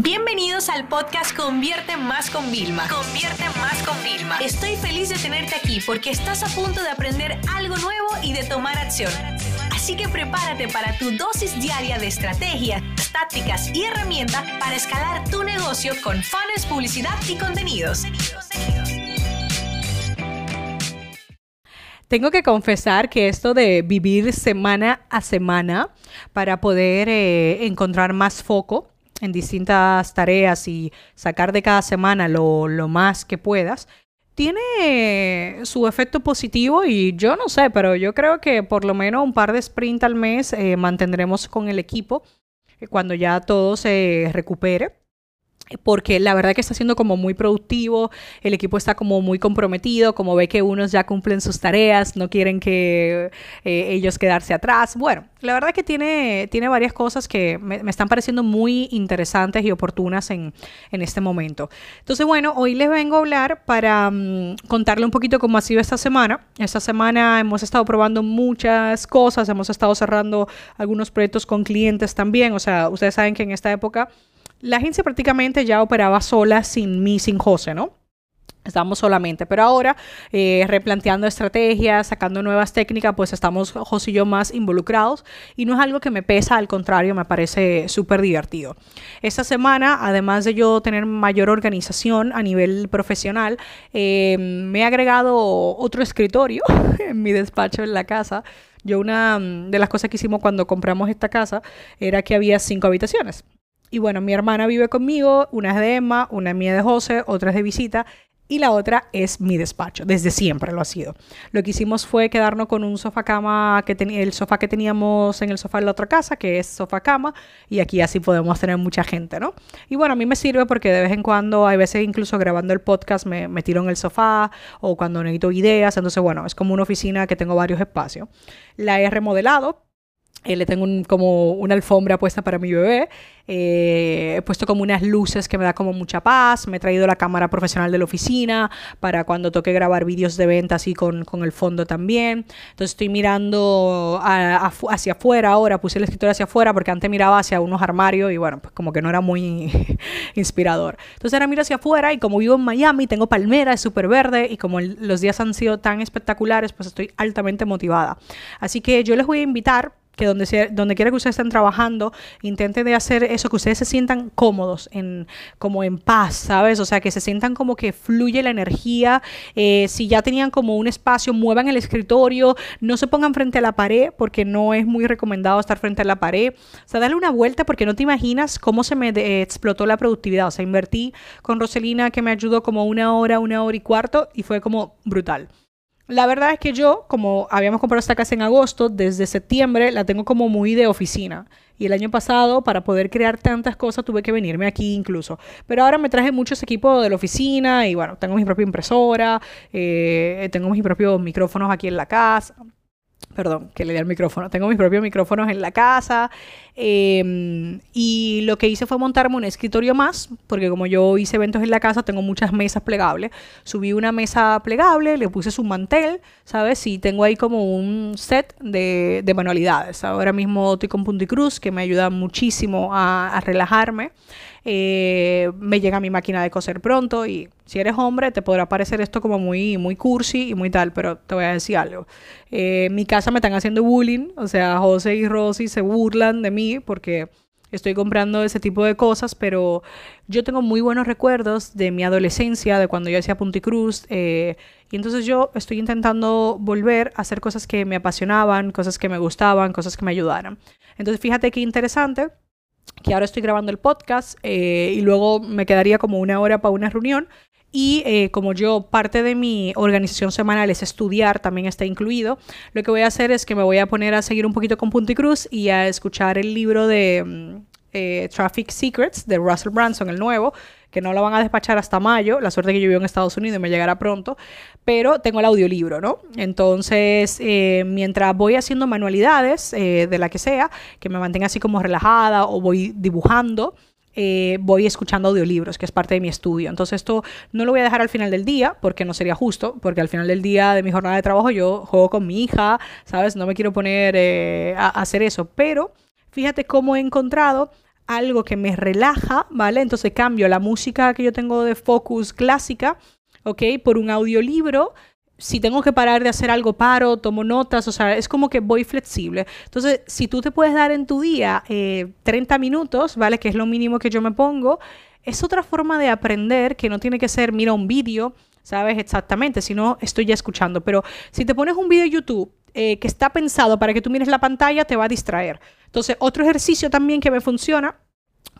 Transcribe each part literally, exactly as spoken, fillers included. Bienvenidos al podcast Convierte Más con Vilma. Convierte Más con Vilma. Estoy feliz de tenerte aquí porque estás a punto de aprender algo nuevo y de tomar acción. Así que prepárate para tu dosis diaria de estrategias, tácticas y herramientas para escalar tu negocio con funnels, publicidad y contenidos. Tengo que confesar que esto de vivir semana a semana para poder eh, encontrar más foco en distintas tareas y sacar de cada semana lo, lo más que puedas, tiene su efecto positivo y yo no sé, pero yo creo que por lo menos un par de sprints al mes eh, mantendremos con el equipo cuando ya todo se recupere, porque la verdad que está siendo como muy productivo, el equipo está como muy comprometido, como ve que unos ya cumplen sus tareas, no quieren que eh, ellos quedarse atrás. Bueno, la verdad que tiene, tiene varias cosas que me, me están pareciendo muy interesantes y oportunas en, en este momento. Entonces, bueno, hoy les vengo a hablar para um, contarle un poquito cómo ha sido esta semana. Esta semana hemos estado probando muchas cosas, hemos estado cerrando algunos proyectos con clientes también. O sea, ustedes saben que en esta época la agencia prácticamente ya operaba sola, sin mí, sin José, ¿no? Estamos solamente, pero ahora eh, replanteando estrategias, sacando nuevas técnicas, pues estamos José y yo más involucrados y no es algo que me pesa, al contrario, me parece súper divertido. Esta semana, además de yo tener mayor organización a nivel profesional, eh, me he agregado otro escritorio en mi despacho en la casa. Yo una de las cosas que hicimos cuando compramos esta casa era que había cinco habitaciones. Y bueno, mi hermana vive conmigo, una es de Emma, una es mía de José, otra es de visita y la otra es mi despacho. Desde siempre lo ha sido. Lo que hicimos fue quedarnos con un sofá cama, que ten- el sofá que teníamos en el sofá de la otra casa, que es sofá cama, y aquí así podemos tener mucha gente, ¿no? Y bueno, a mí me sirve porque de vez en cuando, hay veces incluso grabando el podcast me, me tiro en el sofá o cuando necesito ideas, entonces bueno, es como una oficina que tengo varios espacios. La he remodelado. Eh, le tengo un, como una alfombra puesta para mi bebé, eh, he puesto como unas luces que me da como mucha paz, me he traído la cámara profesional de la oficina para cuando toque grabar vídeos de venta así con, con el fondo también. Entonces estoy mirando a, a, hacia afuera ahora, puse el escritorio hacia afuera porque antes miraba hacia unos armarios y bueno, pues como que no era muy inspirador. Entonces ahora miro hacia afuera y como vivo en Miami, tengo palmera, es súper verde y como el, los días han sido tan espectaculares, pues estoy altamente motivada. Así que yo les voy a invitar que donde sea, donde quiera que ustedes estén trabajando, intenten de hacer eso, que ustedes se sientan cómodos, en, como en paz, ¿sabes? O sea, que se sientan como que fluye la energía. Eh, si ya tenían como un espacio, muevan el escritorio, no se pongan frente a la pared, porque no es muy recomendado estar frente a la pared. O sea, dale una vuelta, porque no te imaginas cómo se me de- explotó la productividad. O sea, invertí con Roselina, que me ayudó como una hora, una hora y cuarto, y fue como brutal. La verdad es que yo, como habíamos comprado esta casa en agosto, desde septiembre la tengo como muy de oficina. Y el año pasado, para poder crear tantas cosas, tuve que venirme aquí incluso. Pero ahora me traje muchos equipos de la oficina y bueno, tengo mi propia impresora, eh, tengo mis propios micrófonos aquí en la casa. Perdón, que le di al micrófono. Tengo mis propios micrófonos en la casa. Eh, y lo que hice fue montarme un escritorio más, porque como yo hice eventos en la casa, tengo muchas mesas plegables. Subí una mesa plegable, le puse su mantel, ¿sabes? Y tengo ahí como un set de, de manualidades. Ahora mismo estoy con punto y cruz, que me ayuda muchísimo a, a relajarme. Eh, me llega mi máquina de coser pronto y si eres hombre te podrá parecer esto como muy, muy cursi y muy tal, pero te voy a decir algo. Eh, en mi casa me están haciendo bullying, o sea, José y Rosy se burlan de mí porque estoy comprando ese tipo de cosas, pero yo tengo muy buenos recuerdos de mi adolescencia, de cuando yo hacía punto y cruz, eh, y entonces yo estoy intentando volver a hacer cosas que me apasionaban, cosas que me gustaban, cosas que me ayudaran. Entonces fíjate qué interesante que ahora estoy grabando el podcast eh, y luego me quedaría como una hora para una reunión. Y eh, como yo, parte de mi organización semanal es estudiar, también está incluido, lo que voy a hacer es que me voy a poner a seguir un poquito con punto y cruz y a escuchar el libro de eh, Traffic Secrets de Russell Brunson, el nuevo, que no lo van a despachar hasta mayo. La suerte que yo vivo en Estados Unidos y me llegará pronto, pero tengo el audiolibro, ¿no? Entonces, eh, mientras voy haciendo manualidades, eh, de la que sea, que me mantenga así como relajada o voy dibujando, Eh, voy escuchando audiolibros, que es parte de mi estudio. Entonces esto no lo voy a dejar al final del día porque no sería justo, porque al final del día de mi jornada de trabajo yo juego con mi hija, ¿sabes? No me quiero poner eh, a, a hacer eso, pero fíjate cómo he encontrado algo que me relaja, ¿vale? Entonces cambio la música que yo tengo de focus clásica, ¿ok? Por un audiolibro. Si tengo que parar de hacer algo, paro, tomo notas, o sea, es como que voy flexible. Entonces, si tú te puedes dar en tu día eh, treinta minutos, ¿vale? Que es lo mínimo que yo me pongo. Es otra forma de aprender que no tiene que ser, mira, un vídeo, ¿sabes? Exactamente, si no, estoy ya escuchando. Pero si te pones un vídeo de YouTube eh, que está pensado para que tú mires la pantalla, te va a distraer. Entonces, otro ejercicio también que me funciona.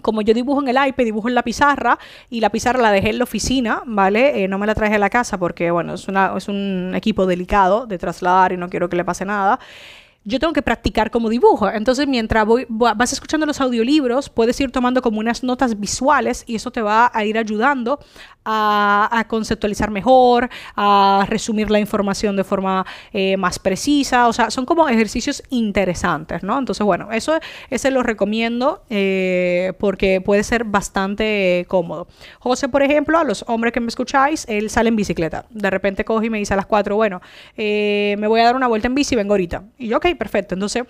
Como yo dibujo en el iPad, dibujo en la pizarra, y la pizarra la dejé en la oficina, ¿vale? Eh, no me la traje a la casa porque, bueno, es, una, es un equipo delicado de trasladar y no quiero que le pase nada. Yo tengo que practicar como dibujo. Entonces, mientras voy, vas escuchando los audiolibros, puedes ir tomando como unas notas visuales y eso te va a ir ayudando a, a conceptualizar mejor, a resumir la información de forma eh, más precisa. O sea, son como ejercicios interesantes, ¿no? Entonces, bueno, eso ese lo recomiendo eh, porque puede ser bastante eh, cómodo. José, por ejemplo, a los hombres que me escucháis, él sale en bicicleta. De repente coge y me dice a las cuatro, bueno, eh, me voy a dar una vuelta en bici y vengo ahorita. Y yo, ok, perfecto. Entonces,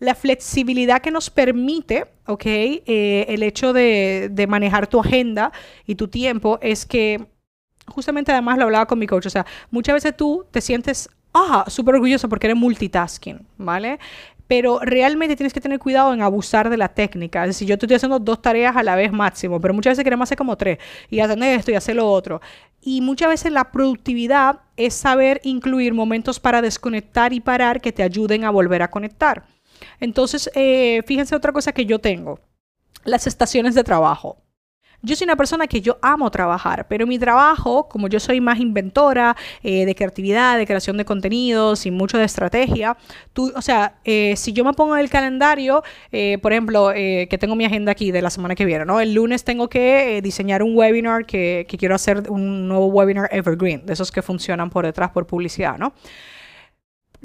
la flexibilidad que nos permite, ok, eh, el hecho de, de manejar tu agenda y tu tiempo es que, justamente además lo hablaba con mi coach, o sea, muchas veces tú te sientes, ah, súper orgulloso porque eres multitasking, ¿vale? Pero realmente tienes que tener cuidado en abusar de la técnica. Es decir, yo te estoy haciendo dos tareas a la vez máximo, pero muchas veces queremos hacer como tres y hacer esto y hacer lo otro. Y muchas veces la productividad es saber incluir momentos para desconectar y parar que te ayuden a volver a conectar. Entonces, eh, fíjense otra cosa que yo tengo, las estaciones de trabajo. Yo soy una persona que yo amo trabajar, pero mi trabajo, como yo soy más inventora, eh, de creatividad, de creación de contenidos y mucho de estrategia, tú, o sea, eh, si yo me pongo en el calendario, eh, por ejemplo, eh, que tengo mi agenda aquí de la semana que viene, ¿no? El lunes tengo que eh, diseñar un webinar que, que quiero hacer, un nuevo webinar evergreen, de esos que funcionan por detrás por publicidad, ¿no?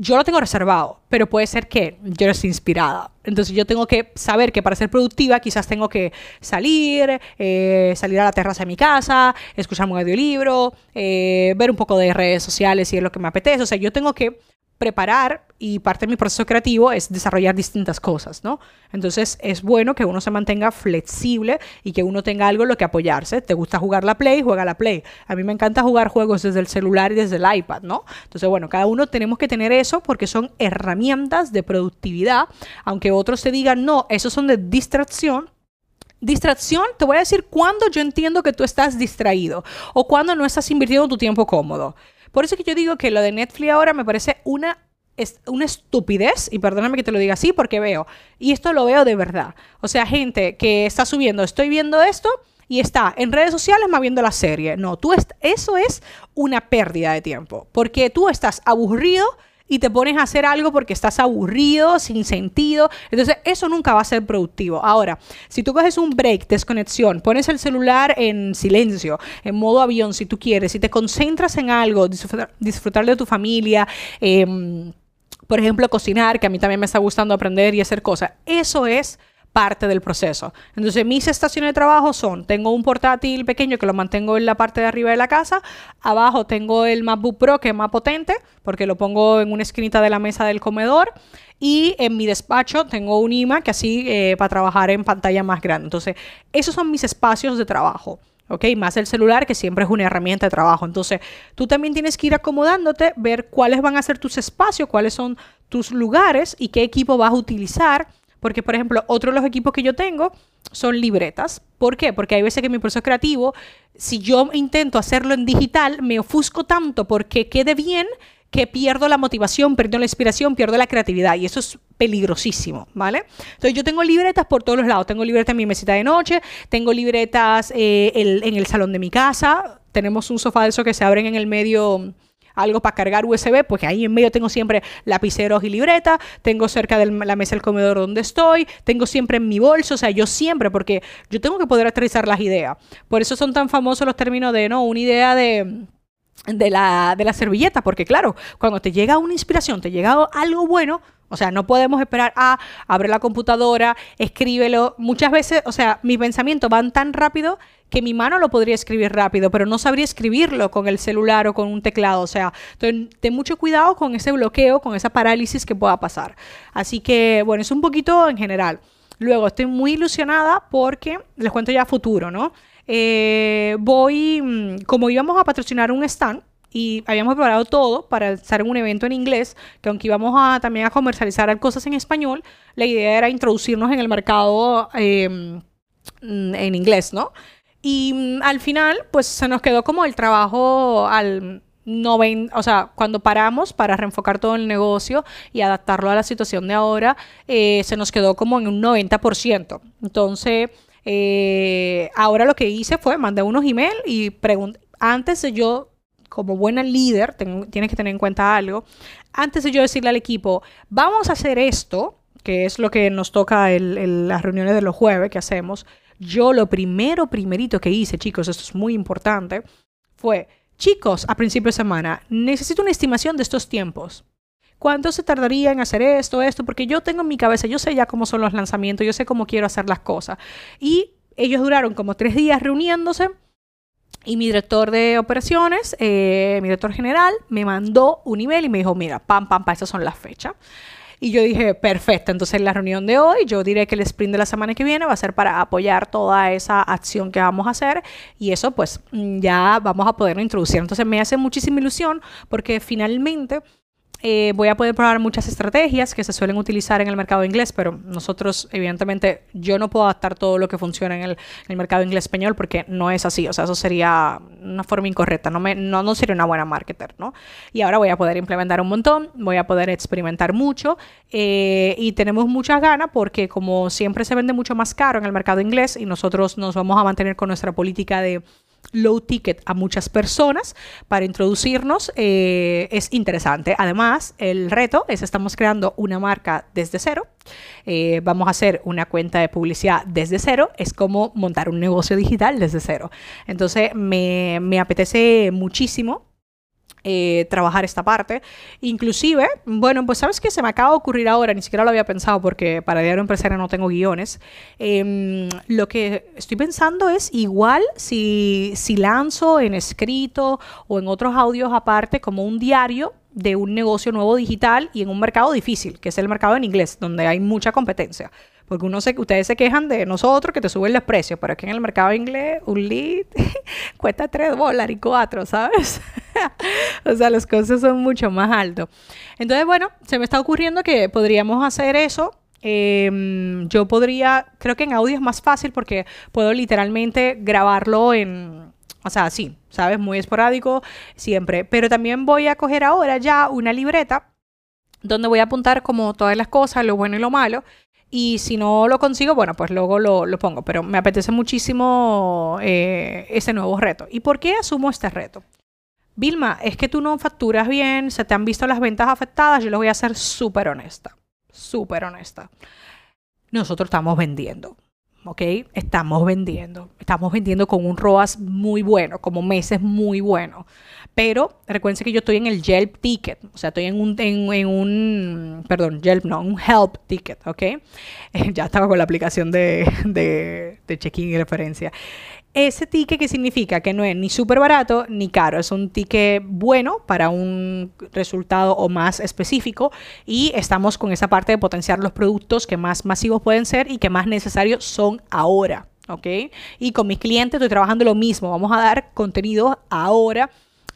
Yo lo tengo reservado, pero puede ser que yo no esté inspirada. Entonces yo tengo que saber que para ser productiva quizás tengo que salir, eh, salir a la terraza de mi casa, escuchar un audiolibro, eh, ver un poco de redes sociales si es lo que me apetece. O sea, yo tengo que preparar y parte de mi proceso creativo es desarrollar distintas cosas, ¿no? Entonces es bueno que uno se mantenga flexible y que uno tenga algo en lo que apoyarse. ¿Te gusta jugar la Play? Juega la Play. A mí me encanta jugar juegos desde el celular y desde el iPad, ¿no? Entonces, bueno, cada uno tenemos que tener eso porque son herramientas de productividad, aunque otros te digan, no, esos son de distracción. Distracción, te voy a decir cuándo yo entiendo que tú estás distraído o cuándo no estás invirtiendo tu tiempo cómodo. Por eso que yo digo que lo de Netflix ahora me parece una, es una estupidez, y perdóname que te lo diga así porque veo, y esto lo veo de verdad. O sea, gente que está subiendo, estoy viendo esto y está en redes sociales más viendo la serie. No, tú eso es una pérdida de tiempo porque tú estás aburrido y te pones a hacer algo porque estás aburrido, sin sentido. Entonces, eso nunca va a ser productivo. Ahora, si tú coges un break, desconexión, pones el celular en silencio, en modo avión, si tú quieres, si te concentras en algo, disfrutar, disfrutar de tu familia, eh, por ejemplo, cocinar, que a mí también me está gustando aprender y hacer cosas, eso es parte del proceso. Entonces, mis estaciones de trabajo son, tengo un portátil pequeño que lo mantengo en la parte de arriba de la casa, abajo tengo el MacBook Pro que es más potente porque lo pongo en una esquinita de la mesa del comedor, y en mi despacho tengo un iMac que así eh, para trabajar en pantalla más grande. Entonces, esos son mis espacios de trabajo. ¿Ok? Más el celular, que siempre es una herramienta de trabajo. Entonces, tú también tienes que ir acomodándote, ver cuáles van a ser tus espacios, cuáles son tus lugares y qué equipo vas a utilizar. Porque, por ejemplo, otro de los equipos que yo tengo son libretas. ¿Por qué? Porque hay veces que mi proceso creativo, si yo intento hacerlo en digital, me ofusco tanto porque quede bien que pierdo la motivación, pierdo la inspiración, pierdo la creatividad. Y eso es peligrosísimo, ¿vale? Entonces, yo tengo libretas por todos los lados. Tengo libretas en mi mesita de noche, tengo libretas eh, el, en el salón de mi casa. Tenemos un sofá de esos que se abren en el medio, algo para cargar U S B, porque ahí en medio tengo siempre lapiceros y libretas, tengo cerca de la mesa del comedor donde estoy, tengo siempre en mi bolso, o sea, yo siempre, porque yo tengo que poder aterrizar las ideas. Por eso son tan famosos los términos de, no, una idea de... De la, de la servilleta, porque claro, cuando te llega una inspiración, te llega algo bueno, o sea, no podemos esperar a abrir la computadora, escríbelo. Muchas veces, o sea, mis pensamientos van tan rápido que mi mano lo podría escribir rápido, pero no sabría escribirlo con el celular o con un teclado, o sea, entonces, ten mucho cuidado con ese bloqueo, con esa parálisis que pueda pasar. Así que, bueno, es un poquito en general. Luego, estoy muy ilusionada porque, les cuento ya futuro, ¿no? Eh, voy, como íbamos a patrocinar un stand, y habíamos preparado todo para estar en un evento en inglés, que aunque íbamos a, también a comercializar cosas en español, la idea era introducirnos en el mercado eh, en inglés, ¿no? Y al final, pues se nos quedó como el trabajo al noventa, o sea, cuando paramos para reenfocar todo el negocio y adaptarlo a la situación de ahora, eh, se nos quedó como en un noventa por ciento. Entonces, eh, ahora lo que hice fue, mandé unos email y pregunté, antes de yo... como buena líder, tengo, tienes que tener en cuenta algo. Antes de yo decirle al equipo, vamos a hacer esto, que es lo que nos toca el, el, las reuniones de los jueves que hacemos, yo lo primero, primerito que hice, chicos, esto es muy importante, fue, chicos, a principio de semana, necesito una estimación de estos tiempos. ¿Cuánto se tardaría en hacer esto, esto? Porque yo tengo en mi cabeza, yo sé ya cómo son los lanzamientos, yo sé cómo quiero hacer las cosas. Y ellos duraron como tres días reuniéndose. Y mi director de operaciones, eh, mi director general, me mandó un email y me dijo, mira, pam, pam, pam, esas son las fechas. Y yo dije, perfecto, entonces en la reunión de hoy yo diré que el sprint de la semana que viene va a ser para apoyar toda esa acción que vamos a hacer y eso pues ya vamos a poder introducir. Entonces me hace muchísima ilusión porque finalmente... Eh, voy a poder probar muchas estrategias que se suelen utilizar en el mercado inglés, pero nosotros, evidentemente, yo no puedo adaptar todo lo que funciona en el, en el mercado inglés español porque no es así. O sea, eso sería una forma incorrecta. No, me, no, no sería una buena marketer, ¿no? Y ahora voy a poder implementar un montón, voy a poder experimentar mucho eh, y tenemos muchas ganas porque como siempre se vende mucho más caro en el mercado inglés y nosotros nos vamos a mantener con nuestra política de... low ticket a muchas personas para introducirnos eh, es interesante. Además, el reto es estamos creando una marca desde cero. Eh, vamos a hacer una cuenta de publicidad desde cero. Es como montar un negocio digital desde cero. Entonces, me, me apetece muchísimo eh, trabajar esta parte. Inclusive, bueno, pues sabes que se me acaba de ocurrir ahora, ni siquiera lo había pensado porque para Diario Empresario no tengo guiones. Eh, lo que estoy pensando es igual si, si lanzo en escrito o en otros audios aparte como un diario de un negocio nuevo digital y en un mercado difícil, que es el mercado en inglés, donde hay mucha competencia. Porque uno se, ustedes se quejan de nosotros que te suben los precios, pero aquí en el mercado inglés un lead cuesta tres dólares y cuatro, ¿sabes? O sea, las cosas son mucho más altas. Entonces, bueno, se me está ocurriendo que podríamos hacer eso. Eh, yo podría, creo que en audio es más fácil porque puedo literalmente grabarlo en... O sea, sí, ¿sabes? Muy esporádico siempre. Pero también voy a coger ahora ya una libreta donde voy a apuntar como todas las cosas, lo bueno y lo malo. Y si no lo consigo, bueno, pues luego lo, lo pongo. Pero me apetece muchísimo eh, ese nuevo reto. ¿Y por qué asumo este reto? Vilma, es que tú no facturas bien, se te han visto las ventas afectadas. Yo les voy a ser súper honesta, súper honesta. Nosotros estamos vendiendo, ¿ok? Estamos vendiendo. Estamos vendiendo con un R O A S muy bueno, como meses muy bueno. Pero recuerden que yo estoy en el Yelp ticket. O sea, estoy en un, en, en un perdón, Yelp no, un Help ticket, ¿ok? Eh, ya estaba con la aplicación de, de, de check-in y referencia. Ese ticket que significa que no es ni súper barato ni caro. Es un ticket bueno para un resultado o más específico y estamos con esa parte de potenciar los productos que más masivos pueden ser y que más necesarios son ahora, ¿ok? Y con mis clientes estoy trabajando lo mismo. Vamos a dar contenido ahora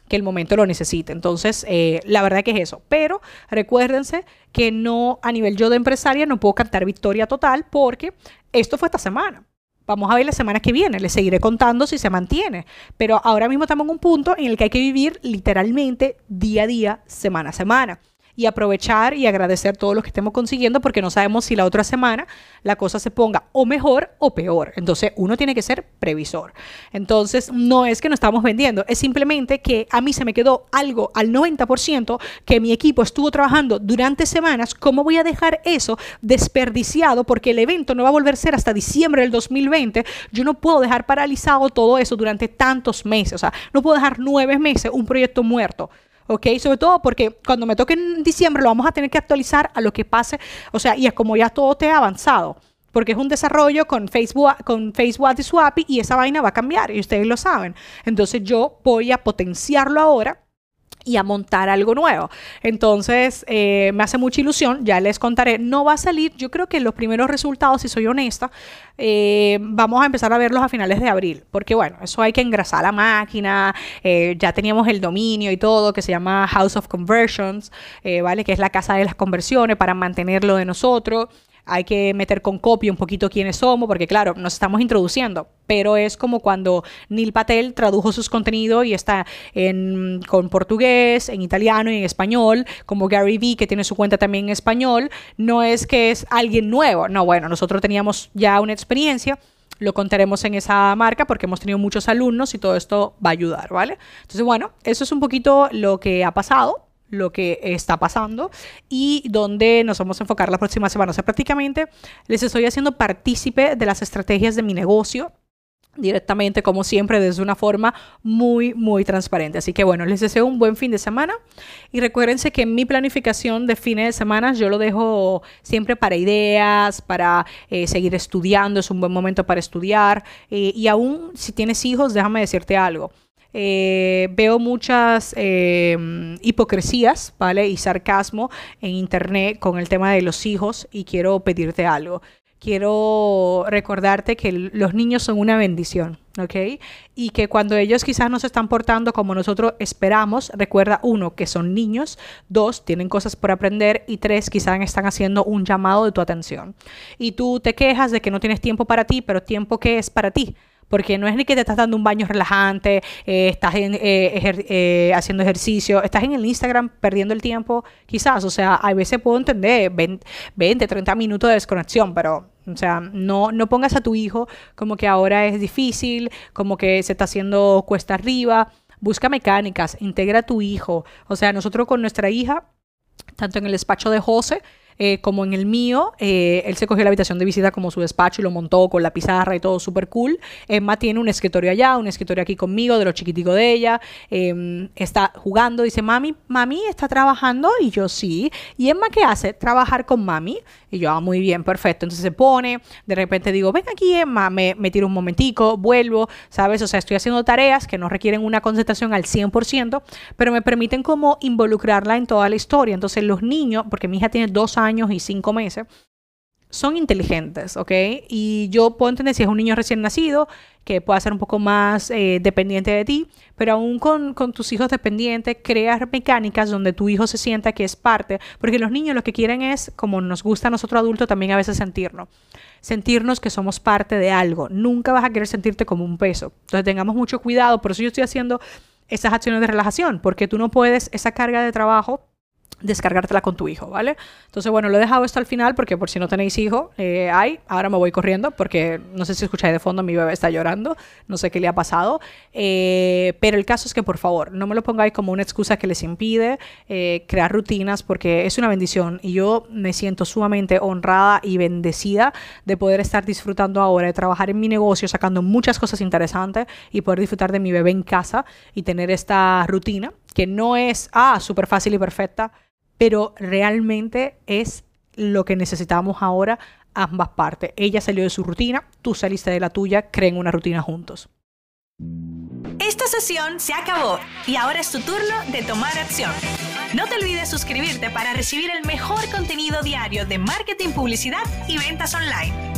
que el momento lo necesite. Entonces, eh, la verdad que es eso. Pero recuérdense que no, a nivel yo de empresaria, no puedo cantar victoria total porque esto fue esta semana. Vamos a ver la semana que viene, les seguiré contando si se mantiene. Pero ahora mismo estamos en un punto en el que hay que vivir literalmente día a día, semana a semana. Y aprovechar y agradecer todos los que estemos consiguiendo porque no sabemos si la otra semana la cosa se ponga o mejor o peor. Entonces uno tiene que ser previsor. Entonces no es que no estamos vendiendo, es simplemente que a mí se me quedó algo al noventa por ciento que mi equipo estuvo trabajando durante semanas. ¿Cómo voy a dejar eso desperdiciado? Porque el evento no va a volver a ser hasta diciembre del dos mil veinte. Yo no puedo dejar paralizado todo eso durante tantos meses. O sea, no puedo dejar nueve meses un proyecto muerto. ¿Ok? Sobre todo porque cuando me toque en diciembre lo vamos a tener que actualizar a lo que pase, o sea, y es como ya todo esté avanzado, porque es un desarrollo con Facebook, con Facebook y su A P I y esa vaina va a cambiar y ustedes lo saben. Entonces yo voy a potenciarlo ahora y a montar algo nuevo. Entonces, eh, me hace mucha ilusión, ya les contaré. No va a salir, yo creo que los primeros resultados, si soy honesta, eh, vamos a empezar a verlos a finales de abril, porque bueno, eso hay que engrasar la máquina, eh, ya teníamos el dominio y todo, que se llama House of Conversions, eh, ¿vale? Que es la casa de las conversiones, para mantenerlo de nosotros. Hay que meter con copia un poquito quiénes somos, porque claro, nos estamos introduciendo, pero es como cuando Neil Patel tradujo sus contenidos y está en, con portugués, en italiano y en español, como Gary V, que tiene su cuenta también en español. No es que es alguien nuevo, no, bueno, nosotros teníamos ya una experiencia, lo contaremos en esa marca porque hemos tenido muchos alumnos y todo esto va a ayudar, ¿vale? Entonces, bueno, eso es un poquito lo que ha pasado, lo que está pasando y donde nos vamos a enfocar la próxima semana. O sea, prácticamente les estoy haciendo partícipe de las estrategias de mi negocio directamente, como siempre, desde una forma muy, muy transparente. Así que bueno, les deseo un buen fin de semana y recuérdense que mi planificación de fines de semana yo lo dejo siempre para ideas, para eh, seguir estudiando. Es un buen momento para estudiar eh, y aún si tienes hijos, déjame decirte algo. Eh, veo muchas eh, hipocresías, ¿vale? Y sarcasmo en internet con el tema de los hijos y quiero pedirte algo. Quiero recordarte que los niños son una bendición, ¿ok? Y que cuando ellos quizás no se están portando como nosotros esperamos, recuerda, uno, que son niños, dos, tienen cosas por aprender y tres, quizás están haciendo un llamado de tu atención. Y tú te quejas de que no tienes tiempo para ti, pero tiempo que es para ti. Porque no es ni que te estás dando un baño relajante, eh, estás en, eh, ejer eh, haciendo ejercicio, estás en el Instagram perdiendo el tiempo, quizás. O sea, a veces puedo entender veinte, treinta minutos de desconexión, pero, o sea, no, no pongas a tu hijo como que ahora es difícil, como que se está haciendo cuesta arriba. Busca mecánicas, integra a tu hijo. O sea, nosotros con nuestra hija, tanto en el despacho de José, Eh, como en el mío, eh, él se cogió la habitación de visita como su despacho y lo montó con la pizarra y todo súper cool. Emma tiene un escritorio allá, un escritorio aquí conmigo, de lo chiquitico de ella. Eh, está jugando, dice, mami, mami está trabajando. Y yo, sí. ¿Y Emma qué hace? Trabajar con mami. Y yo, ah, muy bien, perfecto. Entonces se pone, de repente digo, ven aquí, Emma, me, me tiro un momentico, vuelvo, ¿sabes? O sea, estoy haciendo tareas que no requieren una concentración al cien por ciento, pero me permiten como involucrarla en toda la historia. Entonces los niños, porque mi hija tiene dos años, años y cinco meses, son inteligentes, ¿ok? Y yo puedo entender si es un niño recién nacido, que pueda ser un poco más eh, dependiente de ti, pero aún con, con tus hijos dependientes, crear mecánicas donde tu hijo se sienta que es parte, porque los niños lo que quieren es, como nos gusta a nosotros adultos, también a veces sentirnos, sentirnos que somos parte de algo. Nunca vas a querer sentirte como un peso. Entonces tengamos mucho cuidado, por eso yo estoy haciendo esas acciones de relajación, porque tú no puedes esa carga de trabajo descargártela con tu hijo, ¿vale? Entonces, bueno, lo he dejado esto al final porque por si no tenéis hijo, eh, ay, ahora me voy corriendo porque no sé si escucháis de fondo, mi bebé está llorando, no sé qué le ha pasado, eh, pero el caso es que por favor, no me lo pongáis como una excusa que les impide eh, crear rutinas, porque es una bendición y yo me siento sumamente honrada y bendecida de poder estar disfrutando ahora de trabajar en mi negocio, sacando muchas cosas interesantes y poder disfrutar de mi bebé en casa y tener esta rutina que no es, ah, súper fácil y perfecta, pero realmente es lo que necesitamos ahora ambas partes. Ella salió de su rutina, tú saliste de la tuya, creen una rutina juntos. Esta sesión se acabó y ahora es tu turno de tomar acción. No te olvides suscribirte para recibir el mejor contenido diario de marketing, publicidad y ventas online.